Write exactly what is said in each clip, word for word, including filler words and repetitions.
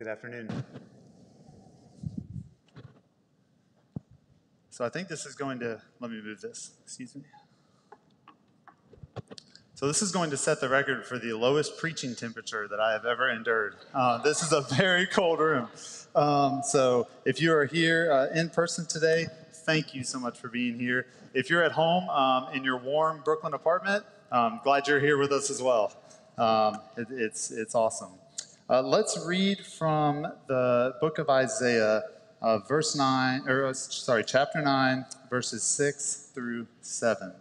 Good afternoon. So I think this is going to, let me move this, excuse me. So this is going to set the record for the lowest preaching temperature that I have ever endured. Uh, this is a very cold room. Um, so if you are here uh, in person today, thank you so much for being here. If you're at home um, in your warm Brooklyn apartment, um, glad you're here with us as well. Um, it, it's, it's awesome. Uh, let's read from the book of Isaiah, uh, verse nine, or sorry, chapter nine, verses six through seven.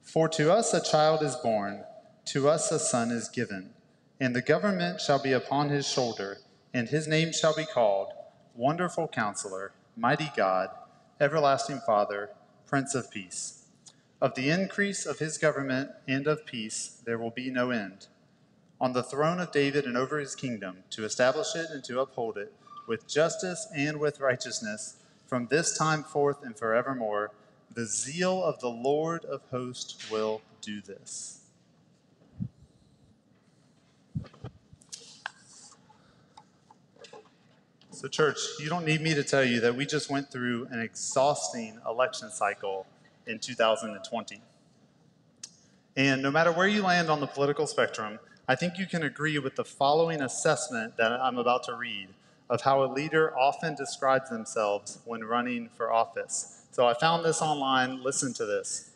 For to us a child is born, to us a son is given, and the government shall be upon his shoulder, and his name shall be called Wonderful Counselor, Mighty God, Everlasting Father, Prince of Peace. Of the increase of his government and of peace there will be no end. On the throne of David and over his kingdom, to establish it and to uphold it, with justice and with righteousness, from this time forth and forevermore. The zeal of the Lord of hosts will do this. So church, you don't need me to tell you that we just went through an exhausting election cycle in two thousand twenty. And no matter where you land on the political spectrum, I think you can agree with the following assessment that I'm about to read of how a leader often describes themselves when running for office. So I found this online. Listen to this.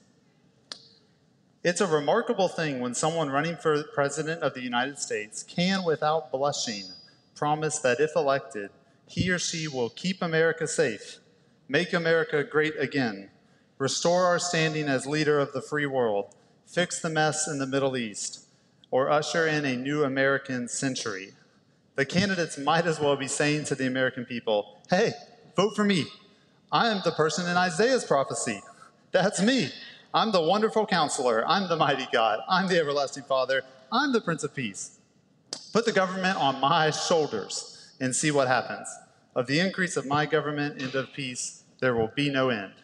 It's a remarkable thing when someone running for president of the United States can, without blushing, promise that if elected, he or she will keep America safe, make America great again, restore our standing as leader of the free world, fix the mess in the Middle East, or usher in a new American century. The candidates might as well be saying to the American people, hey, vote for me. I am the person in Isaiah's prophecy. That's me. I'm the Wonderful Counselor. I'm the Mighty God. I'm the Everlasting Father. I'm the Prince of Peace. Put the government on my shoulders and see what happens. Of the increase of my government and of peace, there will be no end.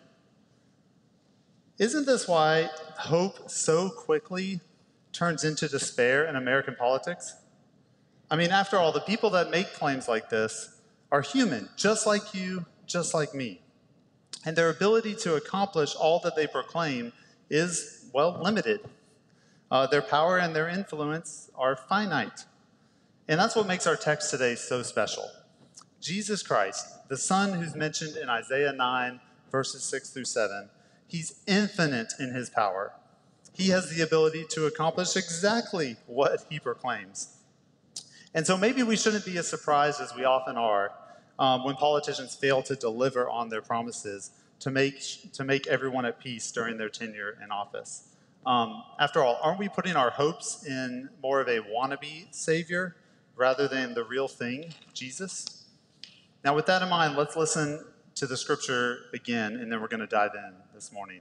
Isn't this why hope so quickly turns into despair in American politics? I mean, after all, the people that make claims like this are human, just like you, just like me. And their ability to accomplish all that they proclaim is, well, limited. Uh, their power and their influence are finite. And that's what makes our text today so special. Jesus Christ, the Son who's mentioned in Isaiah nine, verses six through seven, he's infinite in his power. He has the ability to accomplish exactly what he proclaims. And so maybe we shouldn't be as surprised as we often are Um, when politicians fail to deliver on their promises to make, to make everyone at peace during their tenure in office. Um, after all, aren't we putting our hopes in more of a wannabe savior rather than the real thing, Jesus? Now, with that in mind, let's listen to the scripture again, and then we're going to dive in this morning.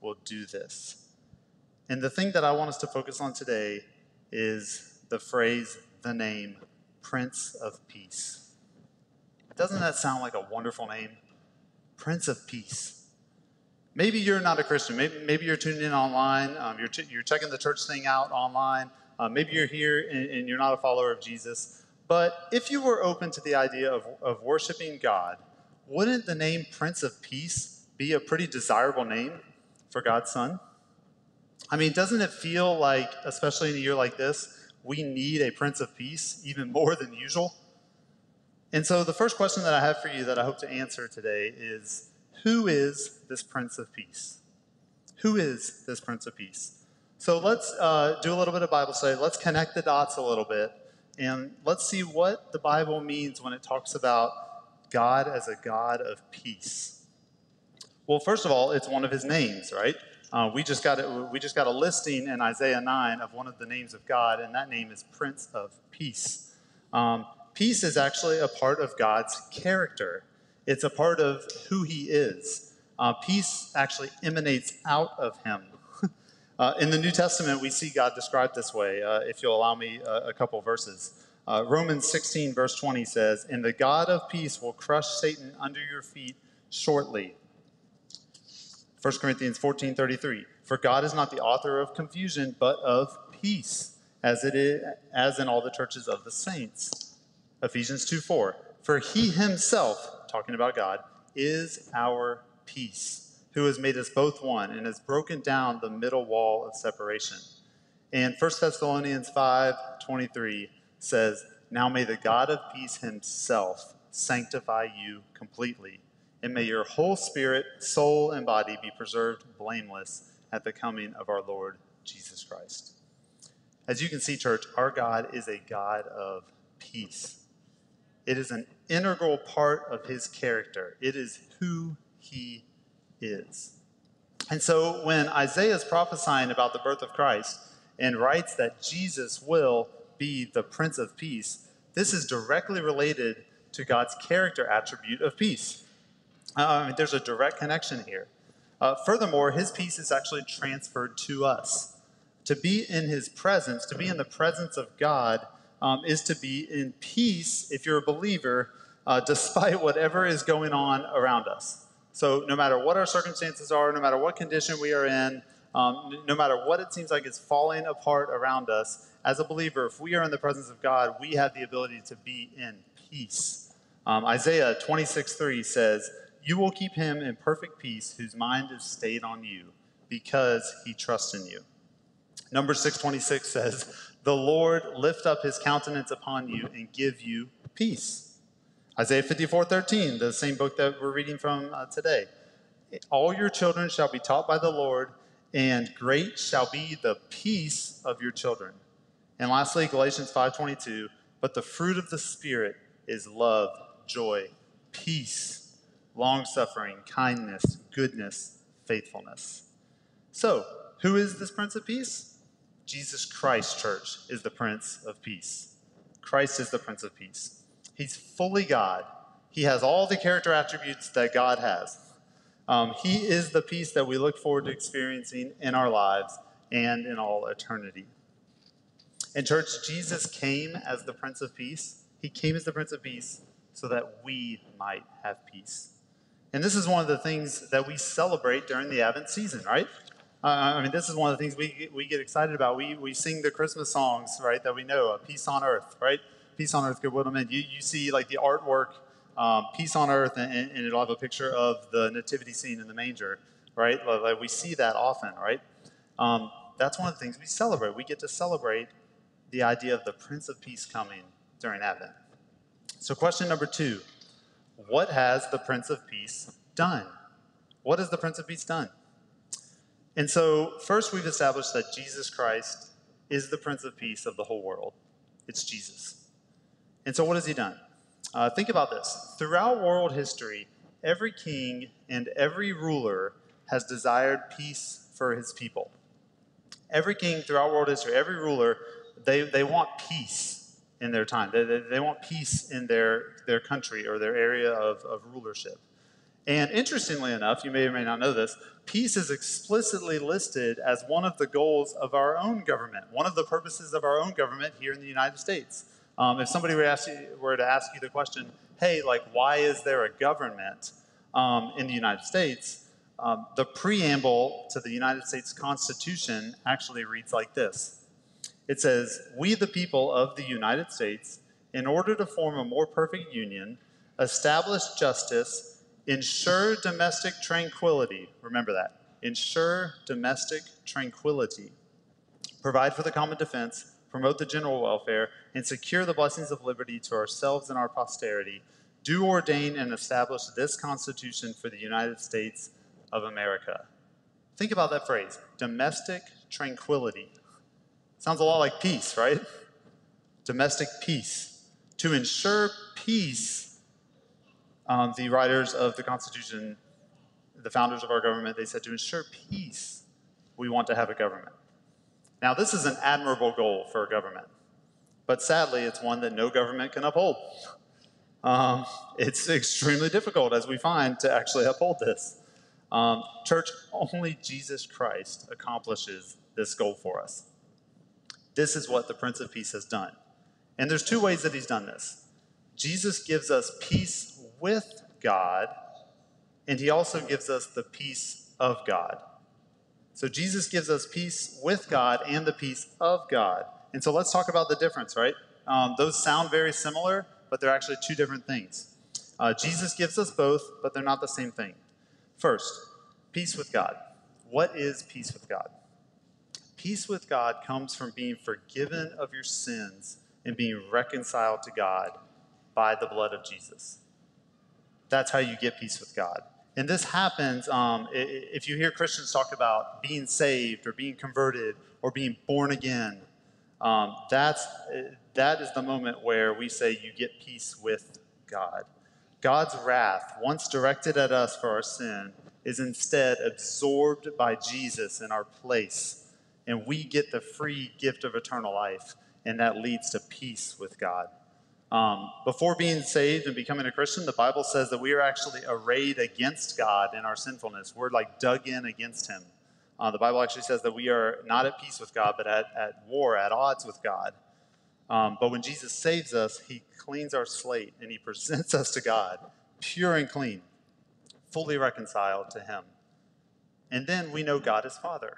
will do this. And the thing that I want us to focus on today is the phrase, the name, Prince of Peace. Doesn't that sound like a wonderful name? Prince of Peace. Maybe you're not a Christian. Maybe, maybe you're tuning in online. Um, you're, ch you're checking the church thing out online. Uh, maybe you're here and, and you're not a follower of Jesus. But if you were open to the idea of, of worshiping God, wouldn't the name Prince of Peace be a pretty desirable name for God's Son? I mean, doesn't it feel like, especially in a year like this, we need a Prince of Peace even more than usual? And so the first question that I have for you that I hope to answer today is, who is this Prince of Peace? Who is this Prince of Peace? So let's uh, do a little bit of Bible study. Let's connect the dots a little bit, and let's see what the Bible means when it talks about God as a God of peace. Well, first of all, it's one of his names, right? Uh, we just got a, we just got a listing in Isaiah nine of one of the names of God, and that name is Prince of Peace. Um, peace is actually a part of God's character. It's a part of who he is. Uh, peace actually emanates out of him. uh, in the New Testament, we see God described this way, uh, if you'll allow me a, a couple verses. Uh, Romans sixteen, verse twenty says, "And the God of peace will crush Satan under your feet shortly." First Corinthians fourteen, thirty-three, "For God is not the author of confusion, but of peace, as it is, as in all the churches of the saints." Ephesians two, four, "For he himself," talking about God, "is our peace, who has made us both one and has broken down the middle wall of separation." And First Thessalonians five, twenty-three says, "Now may the God of peace himself sanctify you completely, and may your whole spirit, soul, and body be preserved blameless at the coming of our Lord Jesus Christ." As you can see, church, our God is a God of peace. It is an integral part of his character. It is who he is. And so when Isaiah is prophesying about the birth of Christ and writes that Jesus will be the Prince of Peace, this is directly related to God's character attribute of peace. Um, there's a direct connection here. Uh, furthermore, his peace is actually transferred to us. To be in his presence, to be in the presence of God, um, is to be in peace, if you're a believer, uh, despite whatever is going on around us. So no matter what our circumstances are, no matter what condition we are in, um, no matter what it seems like is falling apart around us, as a believer, if we are in the presence of God, we have the ability to be in peace. Um, Isaiah twenty-six, three says, "You will keep him in perfect peace whose mind is stayed on you, because he trusts in you." Numbers six, twenty-six says, "The Lord lift up his countenance upon you and give you peace." Isaiah fifty-four, thirteen, the same book that we're reading from uh, today. "All your children shall be taught by the Lord, and great shall be the peace of your children." And lastly, Galatians five, twenty-two, "But the fruit of the Spirit is love, joy, peace, long-suffering, kindness, goodness, faithfulness." So, who is this Prince of Peace? Jesus Christ, church, is the Prince of Peace. Christ is the Prince of Peace. He's fully God. He has all the character attributes that God has. Um, he is the peace that we look forward to experiencing in our lives and in all eternity. And church, Jesus came as the Prince of Peace. He came as the Prince of Peace so that we might have peace. And this is one of the things that we celebrate during the Advent season, right? Uh, I mean, this is one of the things we get, we get excited about. We, we sing the Christmas songs, right, that we know, uh, Peace on Earth, right? Peace on Earth, good will to men. You, you see, like, the artwork, um, Peace on Earth, and, and it'll have a picture of the nativity scene in the manger, right? Like, we see that often, right? Um, that's one of the things we celebrate. We get to celebrate the idea of the Prince of Peace coming during Advent. So question number two, what has the Prince of Peace done? What has the Prince of Peace done? And so first we've established that Jesus Christ is the Prince of Peace of the whole world. It's Jesus. And so what has he done? Uh, think about this. Throughout world history, every king and every ruler has desired peace for his people. Every king throughout world history, every ruler, they, they want peace in their time. They, they, they want peace in their, their country or their area of, of rulership. And interestingly enough, you may or may not know this, peace is explicitly listed as one of the goals of our own government, one of the purposes of our own government here in the United States. Um, if somebody were, ask you, were to ask you the question, hey, like, why is there a government um, in the United States? Um, the preamble to the United States Constitution actually reads like this. It says, "We, the people of the United States, in order to form a more perfect union, establish justice, ensure domestic tranquility," remember that, "ensure domestic tranquility, provide for the common defense, promote the general welfare, and secure the blessings of liberty to ourselves and our posterity, do ordain and establish this Constitution for the United States of America." Think about that phrase, domestic tranquility. Sounds a lot like peace, right? Domestic peace. To ensure peace, um, the writers of the Constitution, the founders of our government, they said to ensure peace, we want to have a government. Now, this is an admirable goal for a government, but sadly, it's one that no government can uphold. Um, it's extremely difficult, as we find, to actually uphold this. Um, church, only Jesus Christ accomplishes this goal for us. This is what the Prince of Peace has done. And there's two ways that he's done this. Jesus gives us peace with God, and he also gives us the peace of God. So Jesus gives us peace with God and the peace of God. And so let's talk about the difference, right? Um, those sound very similar, but they're actually two different things. Uh, Jesus gives us both, but they're not the same thing. First, peace with God. What is peace with God? Peace with God comes from being forgiven of your sins and being reconciled to God by the blood of Jesus. That's how you get peace with God. And this happens, um, if you hear Christians talk about being saved or being converted or being born again, um, that's, that is the moment where we say you get peace with God. God's wrath, once directed at us for our sin, is instead absorbed by Jesus in our place. And we get the free gift of eternal life, and that leads to peace with God. Um, before being saved and becoming a Christian, the Bible says that we are actually arrayed against God in our sinfulness. We're like dug in against him. Uh, the Bible actually says that we are not at peace with God, but at, at war, at odds with God. Um, but when Jesus saves us, he cleans our slate and he presents us to God, pure and clean, fully reconciled to him. And then we know God is Father,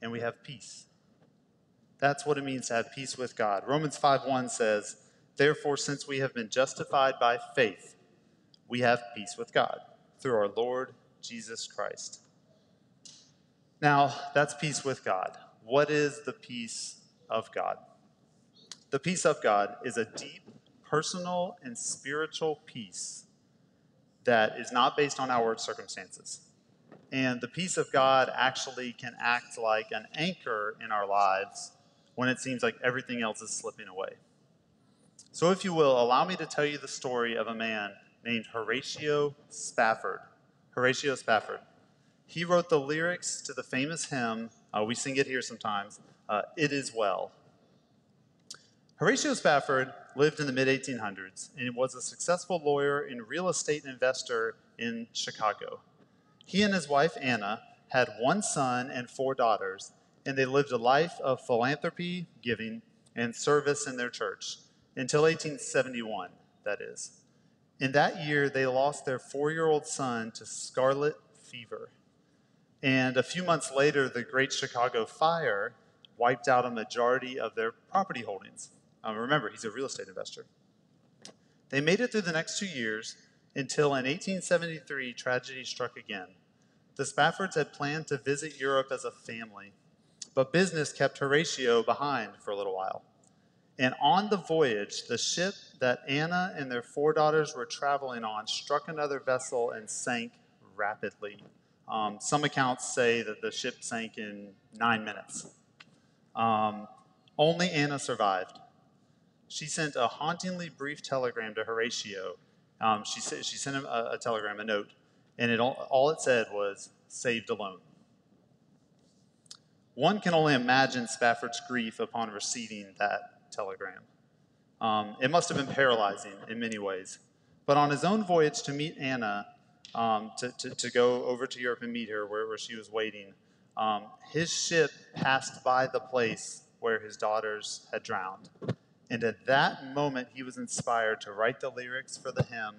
and we have peace. That's what it means to have peace with God. Romans five one says, "Therefore, since we have been justified by faith, we have peace with God through our Lord Jesus Christ." Now, that's peace with God. What is the peace of God? The peace of God is a deep, personal, and spiritual peace that is not based on outward circumstances. And the peace of God actually can act like an anchor in our lives when it seems like everything else is slipping away. So if you will, allow me to tell you the story of a man named Horatio Spafford. Horatio Spafford. He wrote the lyrics to the famous hymn, uh, we sing it here sometimes, uh, "It Is Well." Horatio Spafford lived in the mid eighteen hundreds and was a successful lawyer and real estate investor in Chicago. He and his wife, Anna, had one son and four daughters, and they lived a life of philanthropy, giving, and service in their church. Until eighteen seventy-one, that is. In that year, they lost their four-year-old son to scarlet fever. And a few months later, the Great Chicago Fire wiped out a majority of their property holdings. Um, remember, he's a real estate investor. They made it through the next two years until in eighteen seventy-three, tragedy struck again. The Spaffords had planned to visit Europe as a family, but business kept Horatio behind for a little while. And on the voyage, the ship that Anna and their four daughters were traveling on struck another vessel and sank rapidly. Um, some accounts say that the ship sank in nine minutes. Um, only Anna survived. She sent a hauntingly brief telegram to Horatio. Um, she, she sent him a, a telegram, a note, and it all, all it said was, "Saved alone." One can only imagine Spafford's grief upon receiving that telegram. Um, it must have been paralyzing in many ways. But on his own voyage to meet Anna, um, to, to, to go over to Europe and meet her where, where she was waiting, um, his ship passed by the place where his daughters had drowned. And at that moment, he was inspired to write the lyrics for the hymn,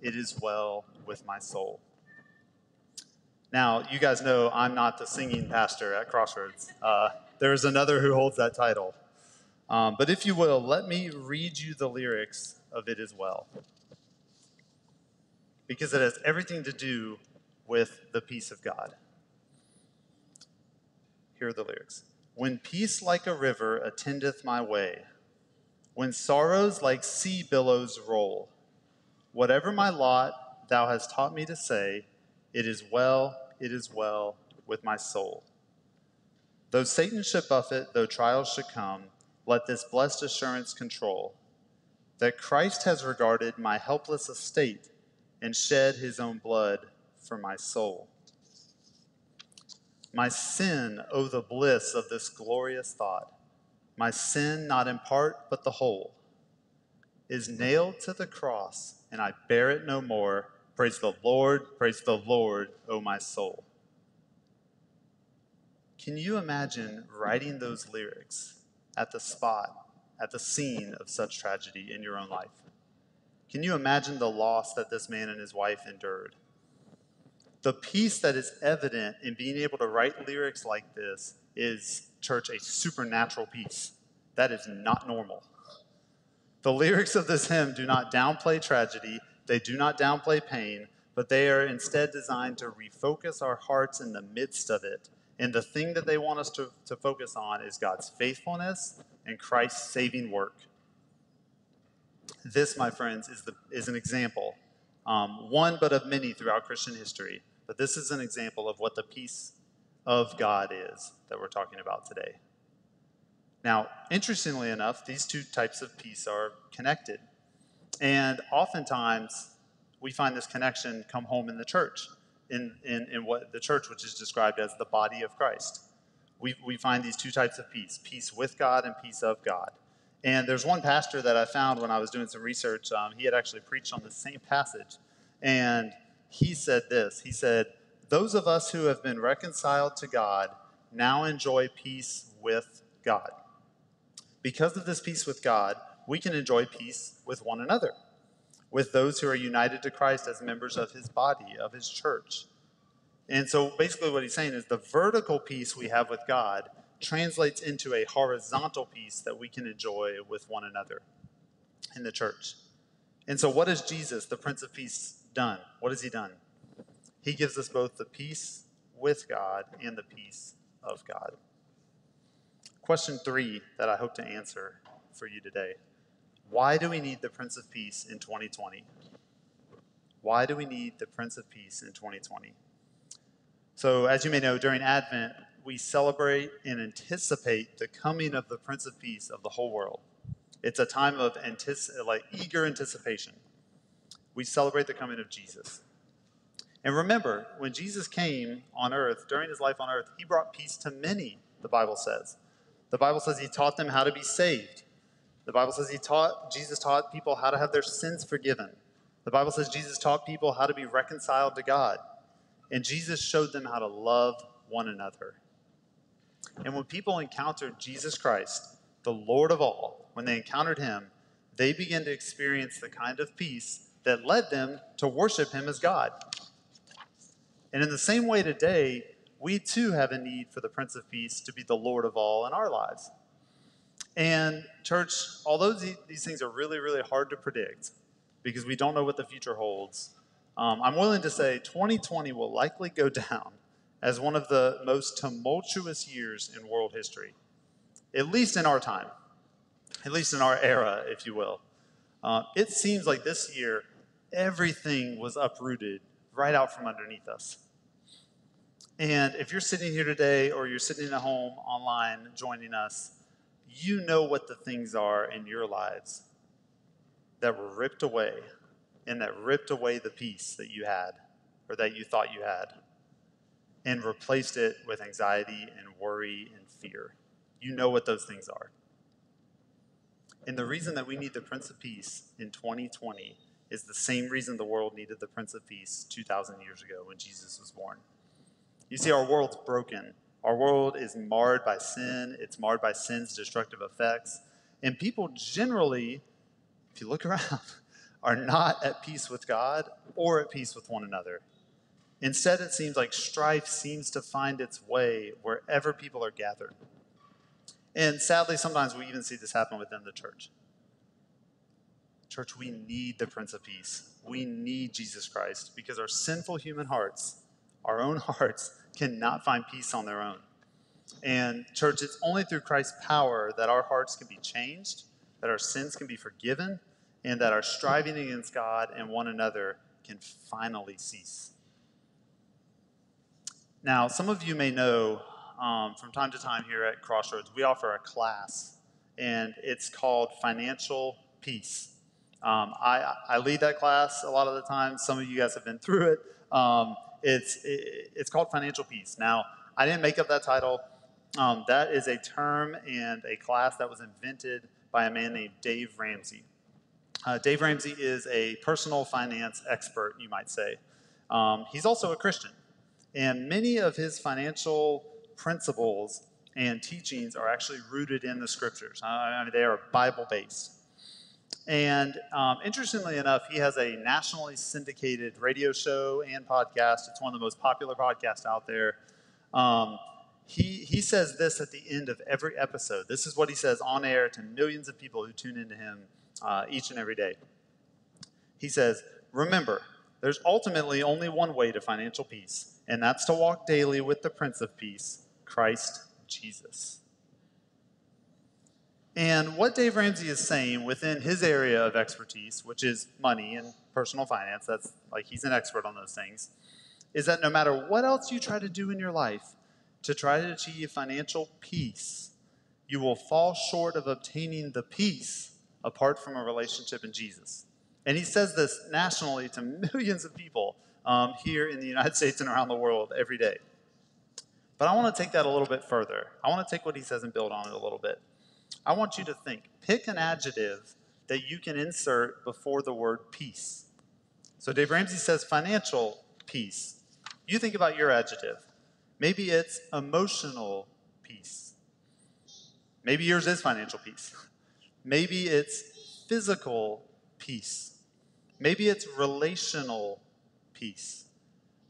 "It Is Well With My Soul." Now, you guys know I'm not the singing pastor at Crossroads. Uh, there is another who holds that title. Um, but if you will, let me read you the lyrics of "It Is Well," because it has everything to do with the peace of God. Here are the lyrics. "When peace like a river attendeth my way, when sorrows like sea billows roll, whatever my lot, thou hast taught me to say, it is well, it is well with my soul. Though Satan should buffet, though trials should come, let this blessed assurance control, that Christ has regarded my helpless estate and shed his own blood for my soul. My sin, oh the bliss of this glorious thought, my sin not in part but the whole, is nailed to the cross, and I bear it no more. Praise the Lord, praise the Lord, O my soul. Can you imagine writing those lyrics at the spot, at the scene of such tragedy in your own life? Can you imagine the loss that this man and his wife endured? The peace that is evident in being able to write lyrics like this is, church, a supernatural peace. That is not normal. The lyrics of this hymn do not downplay tragedy, they do not downplay pain, but they are instead designed to refocus our hearts in the midst of it. And the thing that they want us to, to focus on is God's faithfulness and Christ's saving work. This, my friends, is, the, is an example, um, one but of many throughout Christian history. But this is an example of what the peace of God is that we're talking about today. Now, interestingly enough, these two types of peace are connected. And oftentimes, we find this connection come home in the church, in, in, in what the church, which is described as the body of Christ. We, we find these two types of peace, peace with God and peace of God. And there's one pastor that I found when I was doing some research. Um, he had actually preached on the same passage. And he said this. He said, those of us who have been reconciled to God now enjoy peace with God. Because of this peace with God, we can enjoy peace with one another, with those who are united to Christ as members of his body, of his church. And so basically what he's saying is the vertical peace we have with God translates into a horizontal peace that we can enjoy with one another in the church. And so what has Jesus, the Prince of Peace, done? What has he done? He gives us both the peace with God and the peace of God. Question three that I hope to answer for you today. Why do we need the Prince of Peace in twenty twenty? Why do we need the Prince of Peace in twenty twenty? So as you may know, during Advent, we celebrate and anticipate the coming of the Prince of Peace of the whole world. It's a time of antici- like eager anticipation. We celebrate the coming of Jesus. And remember, when Jesus came on earth, during his life on earth, he brought peace to many, the Bible says. The Bible says he taught them how to be saved. The Bible says he taught, Jesus taught people how to have their sins forgiven. The Bible says Jesus taught people how to be reconciled to God. And Jesus showed them how to love one another. And when people encountered Jesus Christ, the Lord of all, when they encountered him, they began to experience the kind of peace that led them to worship him as God. And in the same way today, we too have a need for the Prince of Peace to be the Lord of all in our lives. And church, although these things are really, really hard to predict because we don't know what the future holds, um, I'm willing to say twenty twenty will likely go down as one of the most tumultuous years in world history, at least in our time, at least in our era, if you will. Uh, it seems like this year, everything was uprooted right out from underneath us. And if you're sitting here today or you're sitting at home online joining us, you know what the things are in your lives that were ripped away and that ripped away the peace that you had or that you thought you had and replaced it with anxiety and worry and fear. You know what those things are. And the reason that we need the Prince of Peace in twenty twenty is the same reason the world needed the Prince of Peace two thousand years ago when Jesus was born. You see, our world's broken. Our world is marred by sin. It's marred by sin's destructive effects. And people generally, if you look around, are not at peace with God or at peace with one another. Instead, it seems like strife seems to find its way wherever people are gathered. And sadly, sometimes we even see this happen within the church. Church, we need the Prince of Peace. We need Jesus Christ because our sinful human hearts, our own hearts, cannot find peace on their own. And church, it's only through Christ's power that our hearts can be changed, that our sins can be forgiven, and that our striving against God and one another can finally cease. Now, some of you may know um, from time to time here at Crossroads, we offer a class, and it's called Financial Peace. Um, I, I lead that class a lot of the time. Some of you guys have been through it. Um, It's, it's called Financial Peace. Now, I didn't make up that title. Um, that is a term and a class that was invented by a man named Dave Ramsey. Uh, Dave Ramsey is a personal finance expert, you might say. Um, he's also a Christian, and many of his financial principles and teachings are actually rooted in the scriptures. I mean, they are Bible-based. And um, interestingly enough, he has a nationally syndicated radio show and podcast. It's one of the most popular podcasts out there. Um, he, he says this at the end of every episode. This is what he says on air to millions of people who tune into him uh, each and every day. He says, "Remember, there's ultimately only one way to financial peace, and that's to walk daily with the Prince of Peace, Christ Jesus." And what Dave Ramsey is saying within his area of expertise, which is money and personal finance, that's like he's an expert on those things, is that no matter what else you try to do in your life to try to achieve financial peace, you will fall short of obtaining the peace apart from a relationship in Jesus. And he says this nationally to millions of people um, here in the United States and around the world every day. But I want to take that a little bit further. I want to take what he says and build on it a little bit. I want you to think. Pick an adjective that you can insert before the word peace. So Dave Ramsey says financial peace. You think about your adjective. Maybe it's emotional peace. Maybe yours is financial peace. Maybe it's physical peace. Maybe it's relational peace.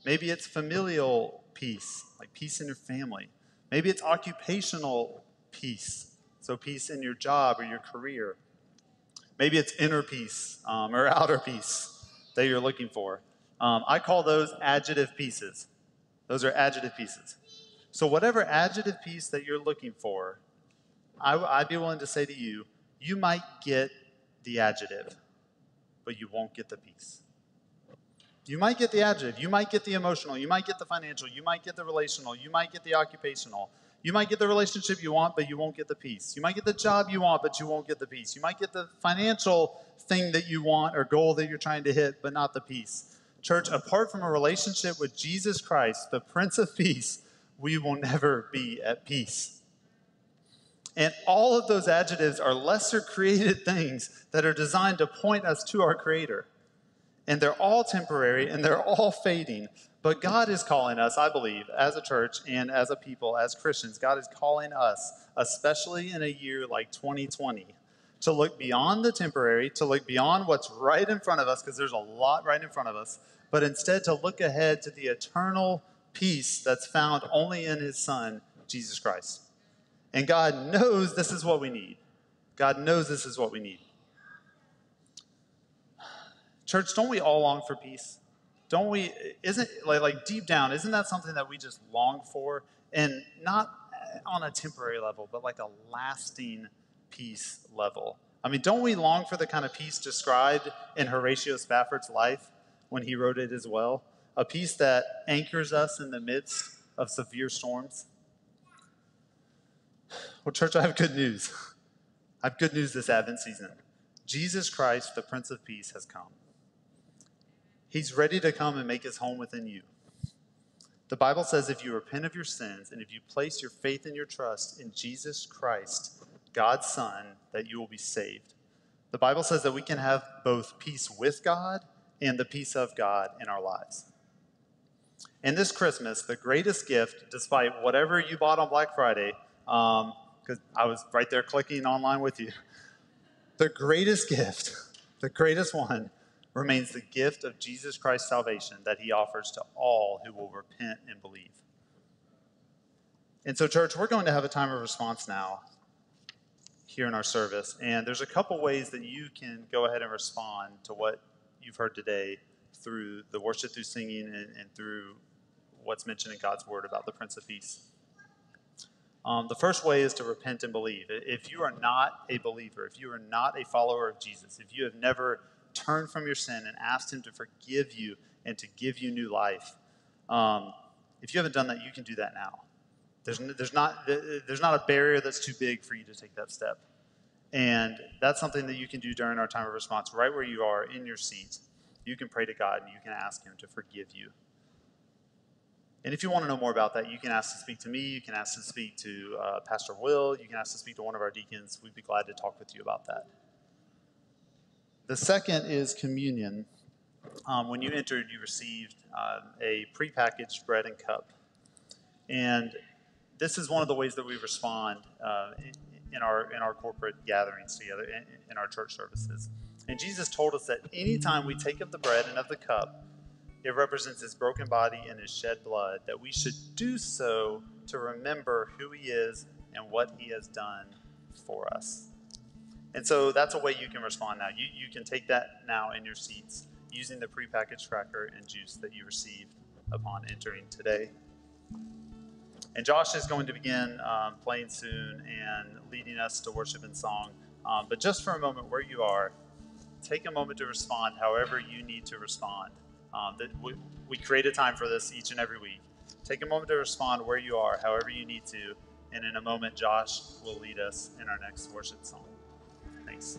Maybe it's familial peace, like peace in your family. Maybe it's occupational peace. So peace in your job or your career. Maybe it's inner peace um, or outer peace that you're looking for. Um, I call those adjective pieces. Those are adjective pieces. So whatever adjective piece that you're looking for, I, I'd be willing to say to you, you might get the adjective, but you won't get the peace. You might get the adjective. You might get the emotional. You might get the financial. You might get the relational. You might get the occupational. You might get the relationship you want, but you won't get the peace. You might get the job you want, but you won't get the peace. You might get the financial thing that you want or goal that you're trying to hit, but not the peace. Church, apart from a relationship with Jesus Christ, the Prince of Peace, we will never be at peace. And all of those adjectives are lesser created things that are designed to point us to our Creator. And they're all temporary, and they're all fading. But God is calling us, I believe, as a church and as a people, as Christians, God is calling us, especially in a year like twenty twenty, to look beyond the temporary, to look beyond what's right in front of us, because there's a lot right in front of us, but instead to look ahead to the eternal peace that's found only in His Son, Jesus Christ. And God knows this is what we need. God knows this is what we need. Church, don't we all long for peace? Don't we, isn't, like, like deep down, isn't that something that we just long for? And not on a temporary level, but like a lasting peace level. I mean, don't we long for the kind of peace described in Horatio Spafford's life when he wrote it as well? A peace that anchors us in the midst of severe storms? Well, church, I have good news. I have good news this Advent season. Jesus Christ, the Prince of Peace, has come. He's ready to come and make His home within you. The Bible says if you repent of your sins and if you place your faith and your trust in Jesus Christ, God's Son, that you will be saved. The Bible says that we can have both peace with God and the peace of God in our lives. And this Christmas, the greatest gift, despite whatever you bought on Black Friday, um, because I was right there clicking online with you, the greatest gift, the greatest one, remains the gift of Jesus Christ's salvation that He offers to all who will repent and believe. And so, church, we're going to have a time of response now here in our service. And there's a couple ways that you can go ahead and respond to what you've heard today through the worship, through singing, and, and through what's mentioned in God's Word about the Prince of Peace. Um, the first way is to repent and believe. If you are not a believer, if you are not a follower of Jesus, if you have never turn from your sin and ask Him to forgive you and to give you new life. Um, if you haven't done that, you can do that now. There's, there's, not, there's not a barrier that's too big for you to take that step. And that's something that you can do during our time of response, right where you are in your seat. You can pray to God and you can ask Him to forgive you. And if you want to know more about that, you can ask to speak to me. You can ask to speak to uh, Pastor Will. You can ask to speak to one of our deacons. We'd be glad to talk with you about that. The second is communion. Um, when you entered, you received uh, a prepackaged bread and cup. And this is one of the ways that we respond uh, in our in our corporate gatherings together, in, in our church services. And Jesus told us that anytime we take of the bread and of the cup, it represents his broken body and his shed blood, that we should do so to remember who he is and what he has done for us. And so that's a way you can respond now. You, you can take that now in your seats using the prepackaged cracker and juice that you received upon entering today. And Josh is going to begin um, playing soon and leading us to worship and song. Um, but just for a moment where you are, take a moment to respond however you need to respond. Um, that we, we create a time for this each and every week. Take a moment to respond where you are, however you need to. And in a moment, Josh will lead us in our next worship song. Thanks.